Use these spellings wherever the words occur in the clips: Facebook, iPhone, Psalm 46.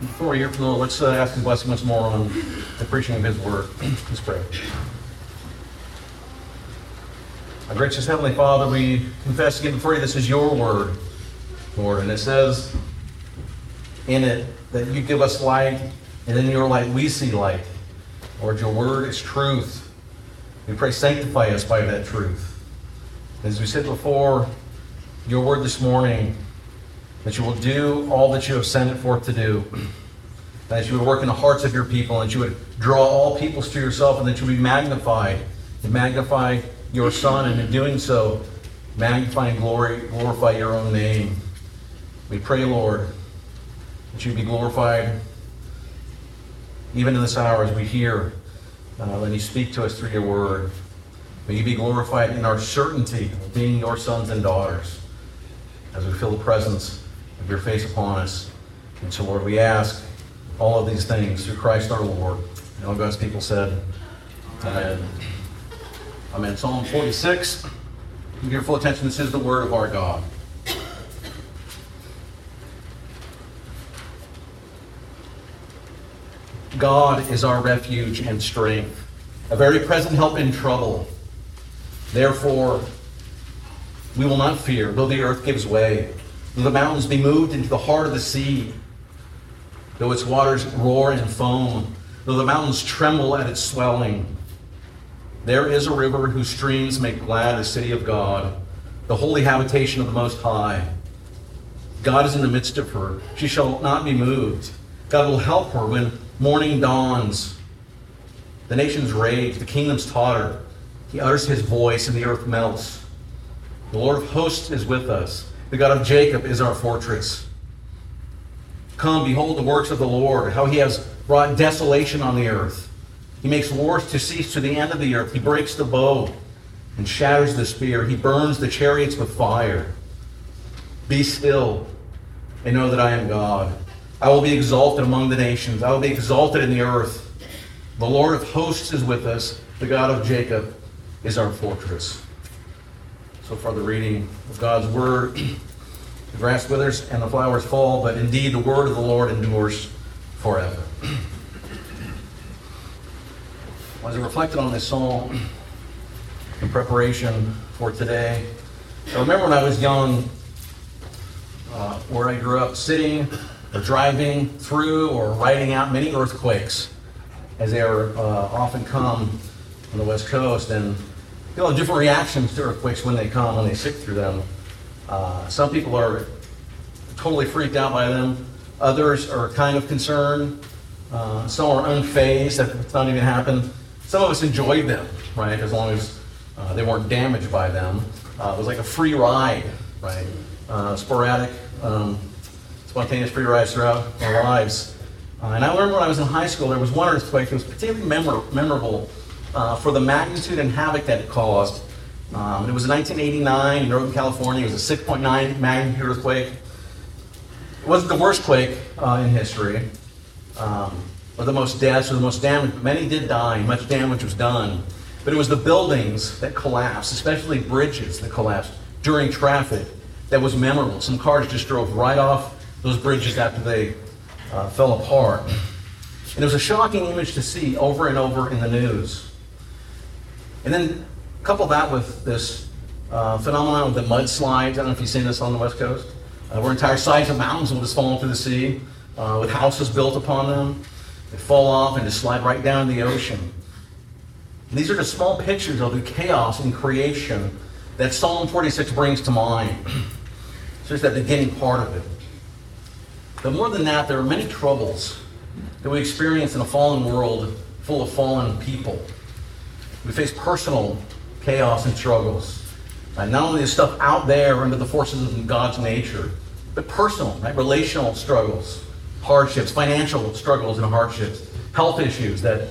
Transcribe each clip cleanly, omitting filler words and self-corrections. Before we hear from the Lord, let's ask His blessing once more on the preaching of His Word. Let's pray. Our gracious Heavenly Father, we confess again before You this is Your Word, Lord, and it says in it that You give us light, and in Your light we see light. Lord, Your Word is truth. We pray, sanctify us by that truth. As we sit before Your Word this morning, that You will do all that You have sent it forth to do, that You would work in the hearts of Your people, and that You would draw all peoples to Yourself, and that You would be magnified, and magnify Your Son, and in doing so, magnify and glorify Your own name. We pray, Lord, that You be glorified even in this hour as we hear, when You speak to us through Your Word. May You be glorified in our certainty of being Your sons and daughters, as we feel the presence of Your face upon us. And so, Lord, we ask all of these things through Christ our Lord. And all God's people said, Amen. Amen. Psalm 46. Give your full attention. This is the word of our God. God is our refuge and strength, a very present help in trouble. Therefore, we will not fear, though the earth gives way, though the mountains be moved into the heart of the sea, though its waters roar and foam, though the mountains tremble at its swelling. There is a river whose streams make glad the city of God, the holy habitation of the Most High. God is in the midst of her. She shall not be moved. God will help her when morning dawns. The nations rage, the kingdoms totter. He utters His voice and the earth melts. The Lord of hosts is with us. The God of Jacob is our fortress. Come, behold the works of the Lord, how He has wrought desolation on the earth. He makes wars to cease to the end of the earth. He breaks the bow and shatters the spear. He burns the chariots with fire. Be still and know that I am God. I will be exalted among the nations. I will be exalted in the earth. The Lord of hosts is with us. The God of Jacob is our fortress. So far the reading of God's Word. The grass withers and the flowers fall, but indeed the Word of the Lord endures forever. As I reflected on this psalm in preparation for today, I remember when I was young, where I grew up, sitting or driving through or riding out many earthquakes, as they are often come on the West Coast, and different reactions to earthquakes when they come, when they sit through them. Some people are totally freaked out by them. Others are kind of concerned. Some are unfazed if it's not even happened. Some of us enjoyed them, right? As long as they weren't damaged by them. It was like a free ride, right? Sporadic, spontaneous free rides throughout our lives. And I remember when I was in high school, there was one earthquake that was particularly memorable. For the magnitude and havoc that it caused. It was in 1989 in Northern California. It was a 6.9 magnitude earthquake. It wasn't the worst quake in history, or the most deaths, or the most damage. Many did die, much damage was done. But it was the buildings that collapsed, especially bridges that collapsed during traffic, that was memorable. Some cars just drove right off those bridges after they fell apart. And it was a shocking image to see over and over in the news. And then couple that with this phenomenon of the mudslides. I don't know if you've seen this on the West Coast, where entire sides of mountains will just fall into the sea, with houses built upon them. They fall off and just slide right down in the ocean. And these are just small pictures of the chaos in creation that Psalm 46 brings to mind. It's just that beginning part of it. But more than that, there are many troubles that we experience in a fallen world full of fallen people. We face personal chaos and struggles. Not only the stuff out there under the forces of God's nature, but personal, right? Relational struggles, hardships, financial struggles and hardships, health issues that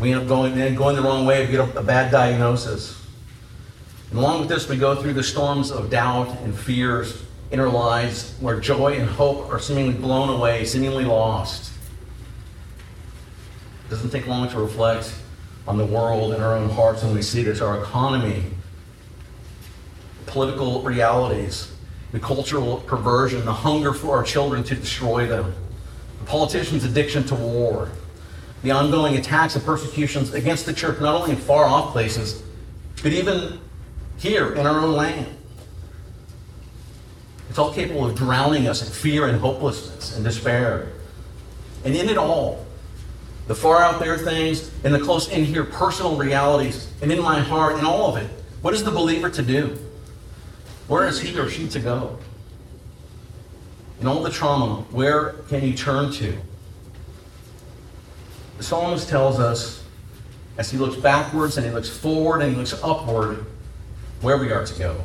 we end up going the wrong way, we get a bad diagnosis. And along with this, we go through the storms of doubt and fears in our lives where joy and hope are seemingly blown away, seemingly lost. It doesn't take long to reflect on the world and our own hearts, and we see this, our economy, political realities, the cultural perversion, the hunger for our children to destroy them, the politicians' addiction to war, the ongoing attacks and persecutions against the church, not only in far-off places, but even here in our own land. It's all capable of drowning us in fear and hopelessness and despair. And in it all, the far out there things and the close in here personal realities, and in my heart, in all of it, what is the believer to do? Where is he or she to go? In all the trauma, where can you turn to? The psalmist tells us, as he looks backwards and he looks forward and he looks upward, where we are to go.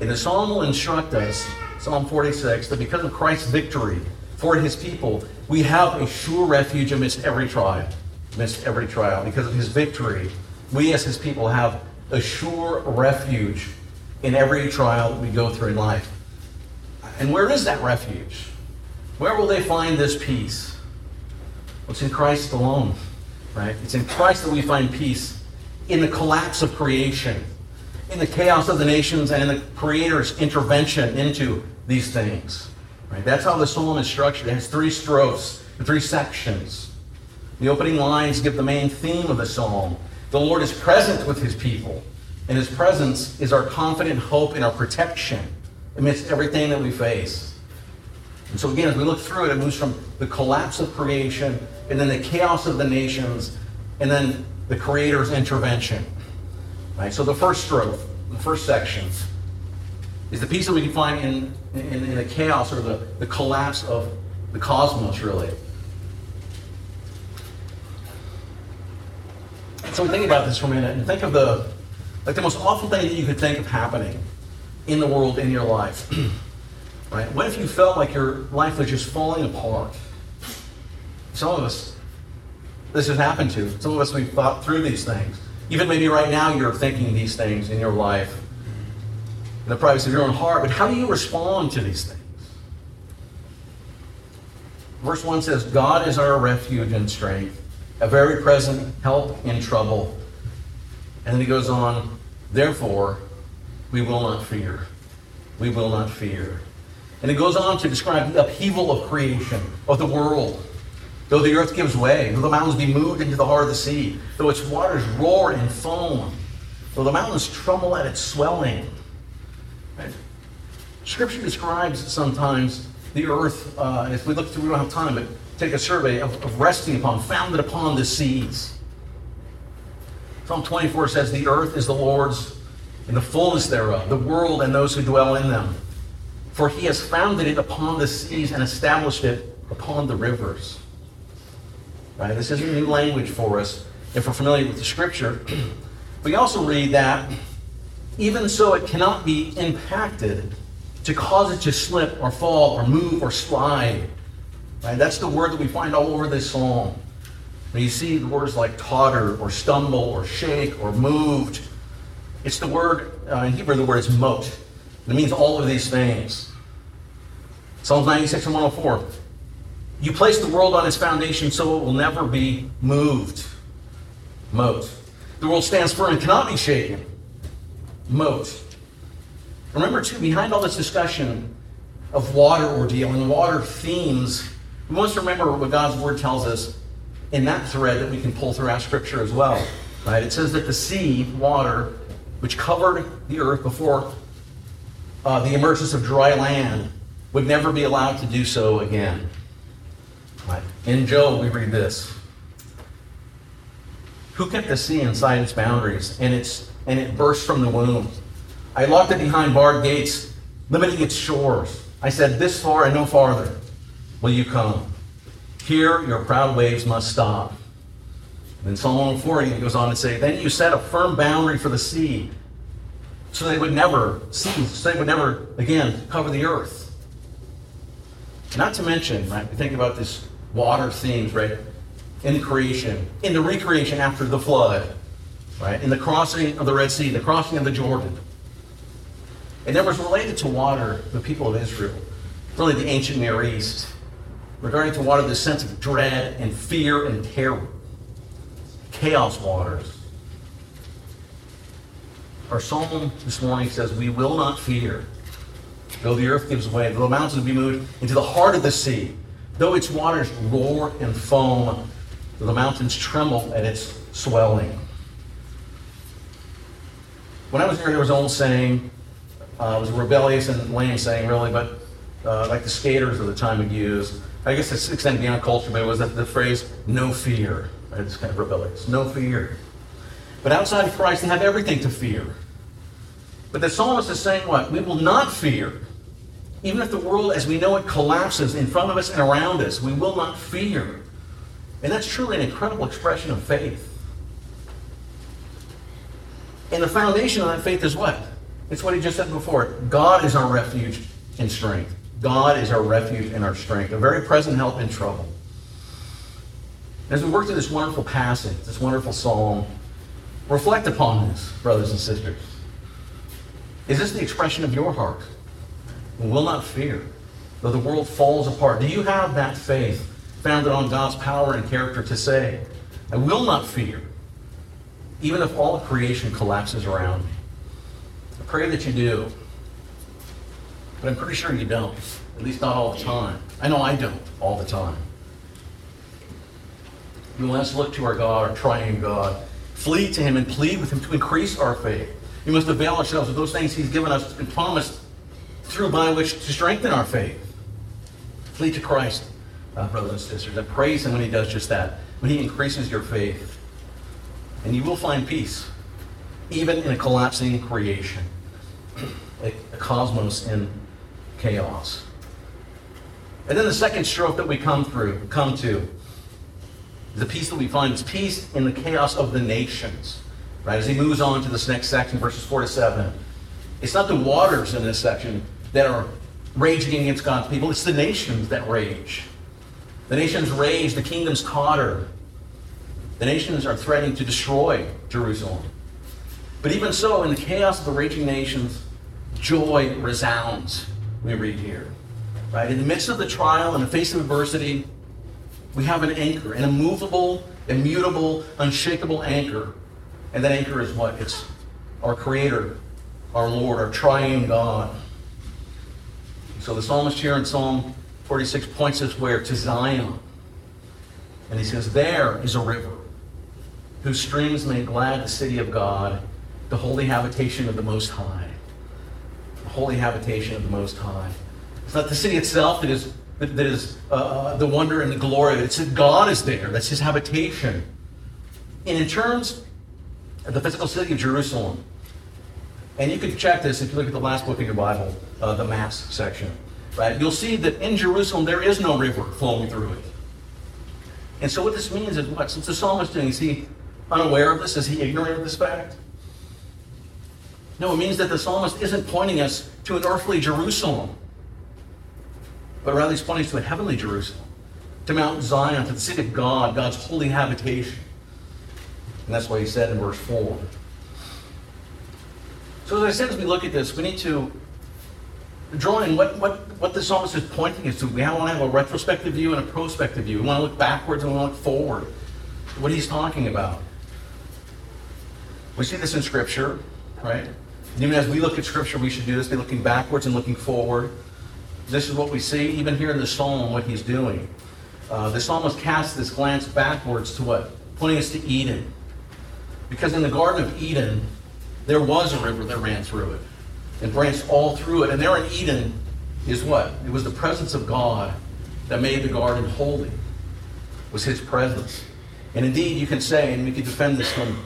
And the psalm will instruct us, Psalm 46, that because of Christ's victory for his people, we have a sure refuge amidst every trial. Because of his victory, we as his people have a sure refuge in every trial we go through in life. And where is that refuge? Where will they find this peace? Well, it's in Christ alone, right? It's in Christ that we find peace in the collapse of creation, in the chaos of the nations, and in the Creator's intervention into these things. Right? That's how the psalm is structured. It has three strophes, three sections. The opening lines give the main theme of the psalm. The Lord is present with his people, and his presence is our confident hope and our protection amidst everything that we face. And so again, as we look through it, it moves from the collapse of creation, and then the chaos of the nations, and then the Creator's intervention. Right? So the first strophe, the first section, is the peace that we can find in the chaos or the collapse of the cosmos, really. So think about this for a minute, and think of the most awful thing that you could think of happening in the world, in your life. Right? What if you felt like your life was just falling apart? Some of us, this has happened to. Some of us, we've thought through these things. Even maybe right now you're thinking these things in your life, in the privacy of your own heart, but how do you respond to these things? Verse 1 says, God is our refuge and strength, a very present help in trouble. And then he goes on, therefore, we will not fear. We will not fear. And it goes on to describe the upheaval of creation, of the world. Though the earth gives way, though the mountains be moved into the heart of the sea, though its waters roar and foam, though the mountains tremble at its swelling. Right? Scripture describes sometimes the earth, if we look through, we don't have time, but take a survey of resting upon, founded upon the seas. Psalm 24 says, the earth is the Lord's and the fullness thereof, the world and those who dwell in them. For he has founded it upon the seas and established it upon the rivers. Right? This isn't new language for us, if we're familiar with the scripture. We also read that, even so it cannot be impacted to cause it to slip or fall or move or slide. Right? That's the word that we find all over this psalm. When you see the words like totter or stumble or shake or moved, it's the word, in Hebrew the word is mot. It means all of these things. Psalms 96 and 104. You place the world on its foundation so it will never be moved. Moat. The world stands firm and cannot be shaken. Moat. Remember, too, behind all this discussion of water ordeal and water themes, we must remember what God's word tells us in that thread that we can pull throughout scripture as well. Right? It says that the sea, water, which covered the earth before the emergence of dry land, would never be allowed to do so again. Right. In Job, we read this. Who kept the sea inside its boundaries, and it burst from the womb? I locked it behind barred gates, limiting its shores. I said, this far and no farther will you come. Here your proud waves must stop. And in Psalm 140, it goes on to say, then you set a firm boundary for the sea, so they would never cease, so they would never, again, cover the earth. Not to mention, right, we think about this water themes, right, in creation, in the recreation after the flood, right, in the crossing of the Red Sea, the crossing of the Jordan. And there was related to water, the people of Israel, really the ancient Near East, regarding to water, this sense of dread and fear and terror, chaos waters. Our psalm this morning says, we will not fear. Though the earth gives way, though the mountains will be moved into the heart of the sea, Though its waters roar and foam, the mountains tremble at its swelling. When I was there was an old saying, it was a rebellious and lame saying really, but like the skaters of the time would use, I guess it's extended beyond culture, but it was the phrase, no fear. Right? It's kind of rebellious, no fear. But outside of Christ, they have everything to fear. But the psalmist is saying what? We will not fear. Even if the world as we know it collapses in front of us and around us, we will not fear. And that's truly an incredible expression of faith. And the foundation of that faith is what? It's what he just said before. God is our refuge and strength. God is our refuge and our strength, a very present help in trouble. As we work through this wonderful passage, this wonderful psalm, reflect upon this, brothers and sisters. Is this the expression of your heart? We will not fear, though the world falls apart. Do you have that faith founded on God's power and character to say, I will not fear, even if all creation collapses around me? I pray that you do, but I'm pretty sure you don't, at least not all the time. I know I don't all the time. We must look to our God, our triune God, flee to him and plead with him to increase our faith. We must avail ourselves of those things he's given us and promised through by which to strengthen our faith. Flee to Christ, brothers and sisters, and praise him when he does just that, when he increases your faith. And you will find peace, even in a collapsing creation, a cosmos in chaos. And then the second stroke that we come to, the peace that we find is peace in the chaos of the nations. Right? As he moves on to this next section, verses 4 to 7, it's not the waters in this section that are raging against God's people. It's the nations that rage. The nations rage. The kingdoms totter. The nations are threatening to destroy Jerusalem. But even so, in the chaos of the raging nations, joy resounds, we read here. Right? In the midst of the trial, in the face of adversity, we have an anchor, an immovable, immutable, unshakable anchor. And that anchor is what? It's our Creator, our Lord, our triune God. So the psalmist here in Psalm 46 points us where? To Zion. And he says, there is a river whose streams made glad the city of God, the holy habitation of the Most High. The holy habitation of the Most High. It's not the city itself that is the wonder and the glory. It's that God is there. That's his habitation. And in terms of the physical city of Jerusalem, and you can check this if you look at the last book of your Bible, the Mass section, right? You'll see that in Jerusalem there is no river flowing through it. And so what this means is what? Since the psalmist is doing, is he unaware of this? Is he ignorant of this fact? No, it means that the psalmist isn't pointing us to an earthly Jerusalem, but rather he's pointing us to a heavenly Jerusalem, to Mount Zion, to the city of God, God's holy habitation. And that's what he said in verse 4. So as I said, as we look at this, we need to draw in what the psalmist is pointing us to. We want to have a retrospective view and a prospective view. We want to look backwards and we want to look forward to what he's talking about. We see this in Scripture, right? And even as we look at Scripture, we should do this by looking backwards and looking forward. This is what we see even here in the psalm, what he's doing. The psalmist casts this glance backwards to what? Pointing us to Eden. Because in the Garden of Eden, there was a river that ran through it and branched all through it. And there in Eden is what? It was the presence of God that made the garden holy. It was his presence. And indeed, you can say, and we can defend this from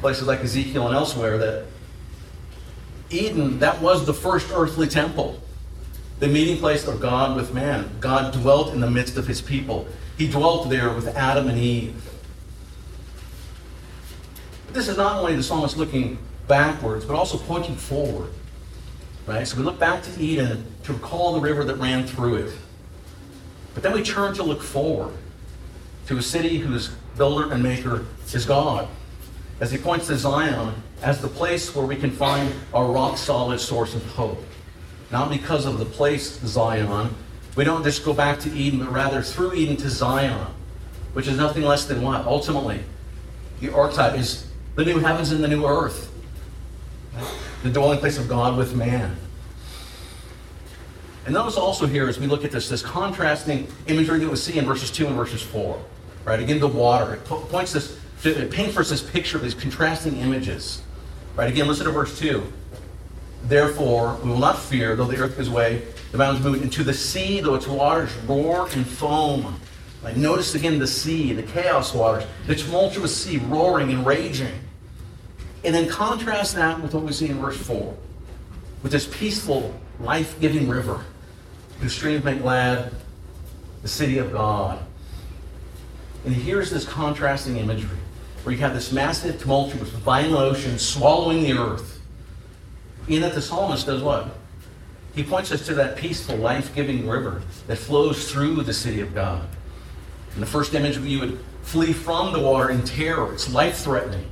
places like Ezekiel and elsewhere, that Eden, that was the first earthly temple, the meeting place of God with man. God dwelt in the midst of his people. He dwelt there with Adam and Eve. But this is not only the psalmist looking backwards, but also pointing forward, right? So we look back to Eden to recall the river that ran through it. But then we turn to look forward to a city whose builder and maker is God, as he points to Zion as the place where we can find our rock-solid source of hope. Not because of the place Zion. We don't just go back to Eden, but rather through Eden to Zion, which is nothing less than what? Ultimately, the archetype is the new heavens and the new earth, the dwelling place of God with man. And notice also here, as we look at this contrasting imagery that we see in verses 2 and verses 4, right? Again, the water, it paints for us this picture of these contrasting images, right? Again, listen to verse 2. Therefore, we will not fear, though the earth gives way, the mountains move, into the sea, though its waters roar and foam. Like, notice again the sea, the chaos waters, the tumultuous sea roaring and raging. And then contrast that with what we see in verse 4, with this peaceful, life-giving river, whose streams make glad the city of God. And here's this contrasting imagery, where you have this massive, tumultuous, violent ocean swallowing the earth. In that the psalmist does what? He points us to that peaceful, life-giving river that flows through the city of God. In the first image, you would flee from the water in terror. It's life-threatening.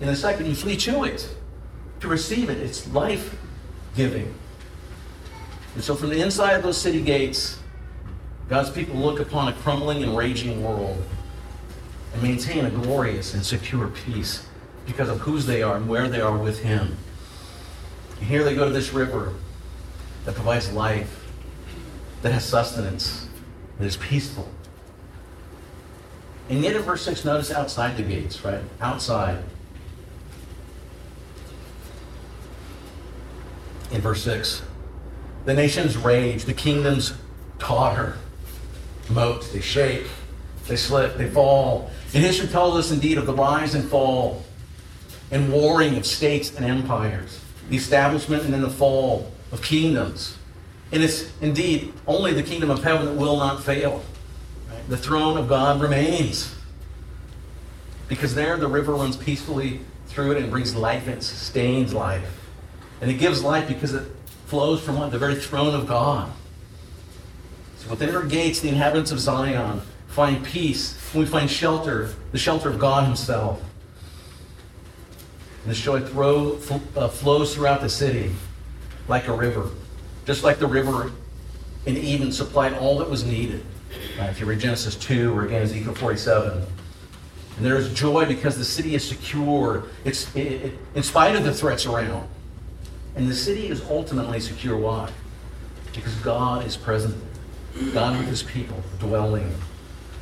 In the second, you flee to it, to receive it. It's life-giving. And so from the inside of those city gates, God's people look upon a crumbling and raging world and maintain a glorious and secure peace because of whose they are and where they are with Him. And here they go to this river that provides life, that has sustenance, that is peaceful. And yet in verse 6, notice outside the gates, right? Outside. In verse 6, the nations rage, the kingdoms totter, moats, they shake, they slip, they fall. And history tells us indeed of the rise and fall and warring of states and empires, the establishment and then the fall of kingdoms. And it's indeed only the kingdom of heaven that will not fail. The throne of God remains, because there the river runs peacefully through it and brings life and sustains life. And it gives life because it flows from what? The very throne of God. So within her gates, the inhabitants of Zion find peace. We find shelter, the shelter of God Himself. And this joy flows throughout the city like a river, just like the river in Eden supplied all that was needed. If you read Genesis 2 or again Ezekiel 47. And there is joy because the city is secure. It's in spite of the threats around. And the city is ultimately secure. Why? Because God is present. God with His people dwelling.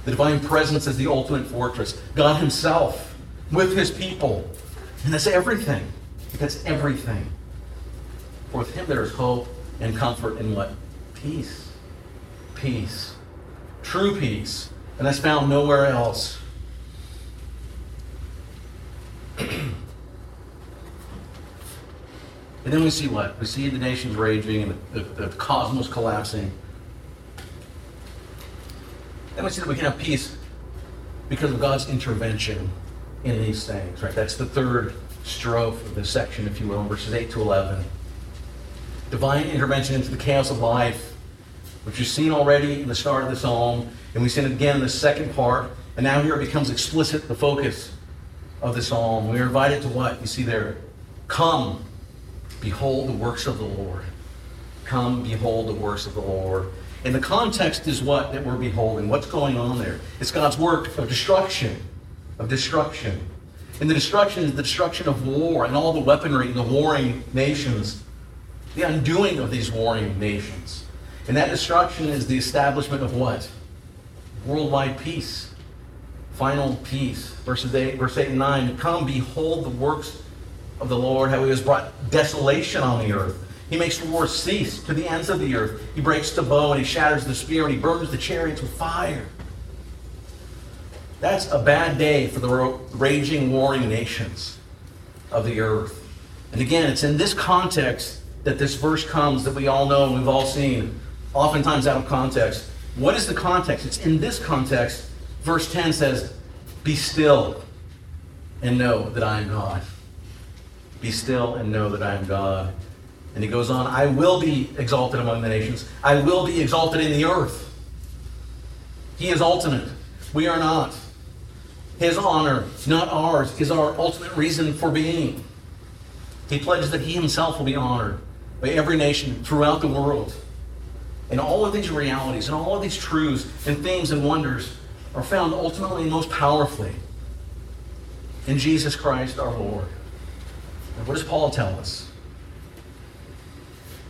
The divine presence is the ultimate fortress. God Himself with His people. And that's everything. That's everything. For with Him there is hope and comfort and what? Peace. Peace. True peace, and that's found nowhere else. And then we see what? We see the nations raging and the cosmos collapsing. Then we see that we can have peace because of God's intervention in these things, right? That's the third strophe of this section, if you will, in verses 8 to 11. Divine intervention into the chaos of life, which you've seen already in the start of the psalm, and we've seen it again in the second part, and now here it becomes explicit, the focus of the psalm. We are invited to what? You see there, come, behold the works of the Lord. Come, behold the works of the Lord. And the context is what that we're beholding? What's going on there? It's God's work of destruction, of destruction. And the destruction is the destruction of war and all the weaponry and the warring nations, the undoing of these warring nations. And that destruction is the establishment of what? Worldwide peace. Final peace. Verses 8 and 9. Come, behold the works of the Lord, how He has brought desolation on the earth. He makes war cease to the ends of the earth. He breaks the bow and He shatters the spear and He burns the chariots with fire. That's a bad day for the raging, warring nations of the earth. And again, it's in this context that this verse comes that we all know and we've all seen. Oftentimes out of context. What is the context? It's in this context. Verse 10 says, be still and know that I am God. Be still and know that I am God. And he goes on, I will be exalted among the nations. I will be exalted in the earth. He is ultimate. We are not. His honor, not ours, is our ultimate reason for being. He pledges that He Himself will be honored by every nation throughout the world. And all of these realities and all of these truths and themes and wonders are found ultimately and most powerfully in Jesus Christ our Lord. And what does Paul tell us?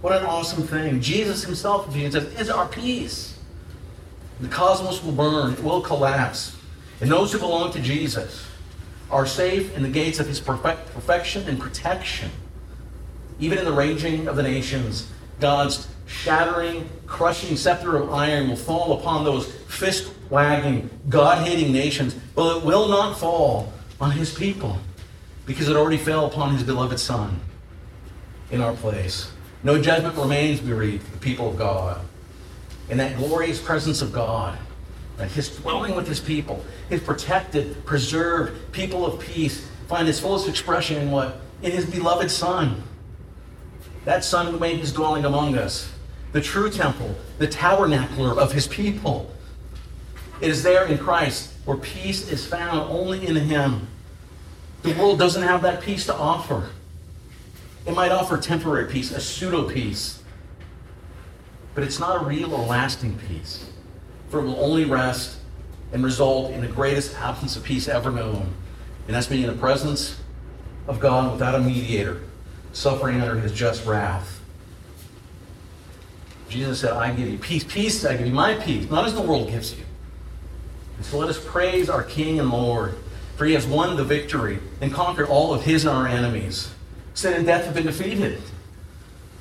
What an awesome thing. Jesus himself, Jesus, is our peace. The cosmos will burn. It will collapse. And those who belong to Jesus are safe in the gates of his perfection and protection. Even in the raging of the nations, God's shattering, crushing scepter of iron will fall upon those fist-wagging, God-hating nations. Well, it will not fall on his people, because it already fell upon his beloved Son in our place. No judgment remains, we read, for the people of God. In that glorious presence of God, that his dwelling with his people, his protected, preserved people of peace, find its fullest expression in what? In his beloved Son. That Son who made his dwelling among us, the true temple, the tabernacler of his people. It is there in Christ where peace is found, only in him. The world doesn't have that peace to offer. It might offer temporary peace, a pseudo peace, but it's not a real or lasting peace, for it will only rest and result in the greatest absence of peace ever known, and that's being in the presence of God without a mediator, suffering under his just wrath. Jesus said, I give you peace. Peace, I give you my peace, not as the world gives you. And so let us praise our King and Lord, for he has won the victory and conquered all of his and our enemies. Sin and death have been defeated.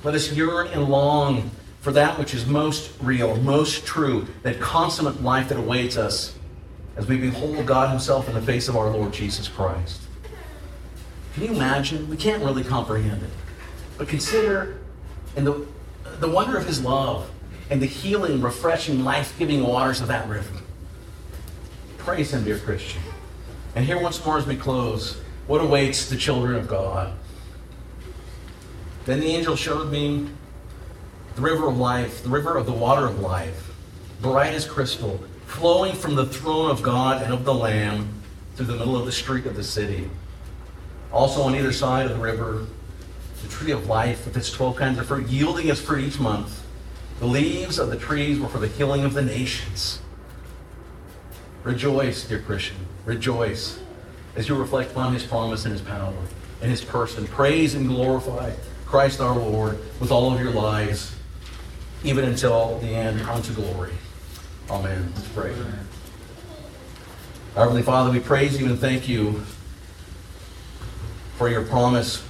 Let us yearn and long for that which is most real, most true, that consummate life that awaits us as we behold God himself in the face of our Lord Jesus Christ. Can you imagine? We can't really comprehend it. But consider in the wonder of his love and the healing, refreshing, life-giving waters of that river. Praise him, dear Christian. And here once more as we close, what awaits the children of God? Then the angel showed me the river of life, the river of the water of life, bright as crystal, flowing from the throne of God and of the Lamb through the middle of the street of the city. Also on either side of the river, the tree of life with its 12 kinds of fruit, yielding its fruit each month. The leaves of the trees were for the healing of the nations. Rejoice, dear Christian. Rejoice as you reflect upon his promise and his power and his person. Praise and glorify Christ our Lord with all of your lives, even until the end, unto glory. Amen. Let's pray. Amen. Our Heavenly Father, we praise you and thank you for your promise,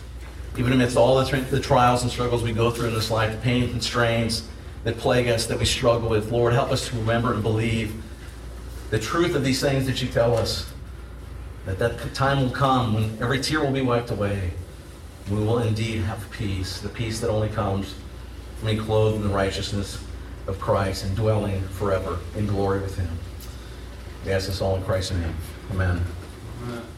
even amidst all the trials and struggles we go through in this life, the pain and constraints that plague us, that we struggle with. Lord, help us to remember and believe the truth of these things that you tell us, that time will come when every tear will be wiped away. We will indeed have peace, the peace that only comes from being clothed in the righteousness of Christ and dwelling forever in glory with him. We ask this all in Christ's name. Amen. Amen.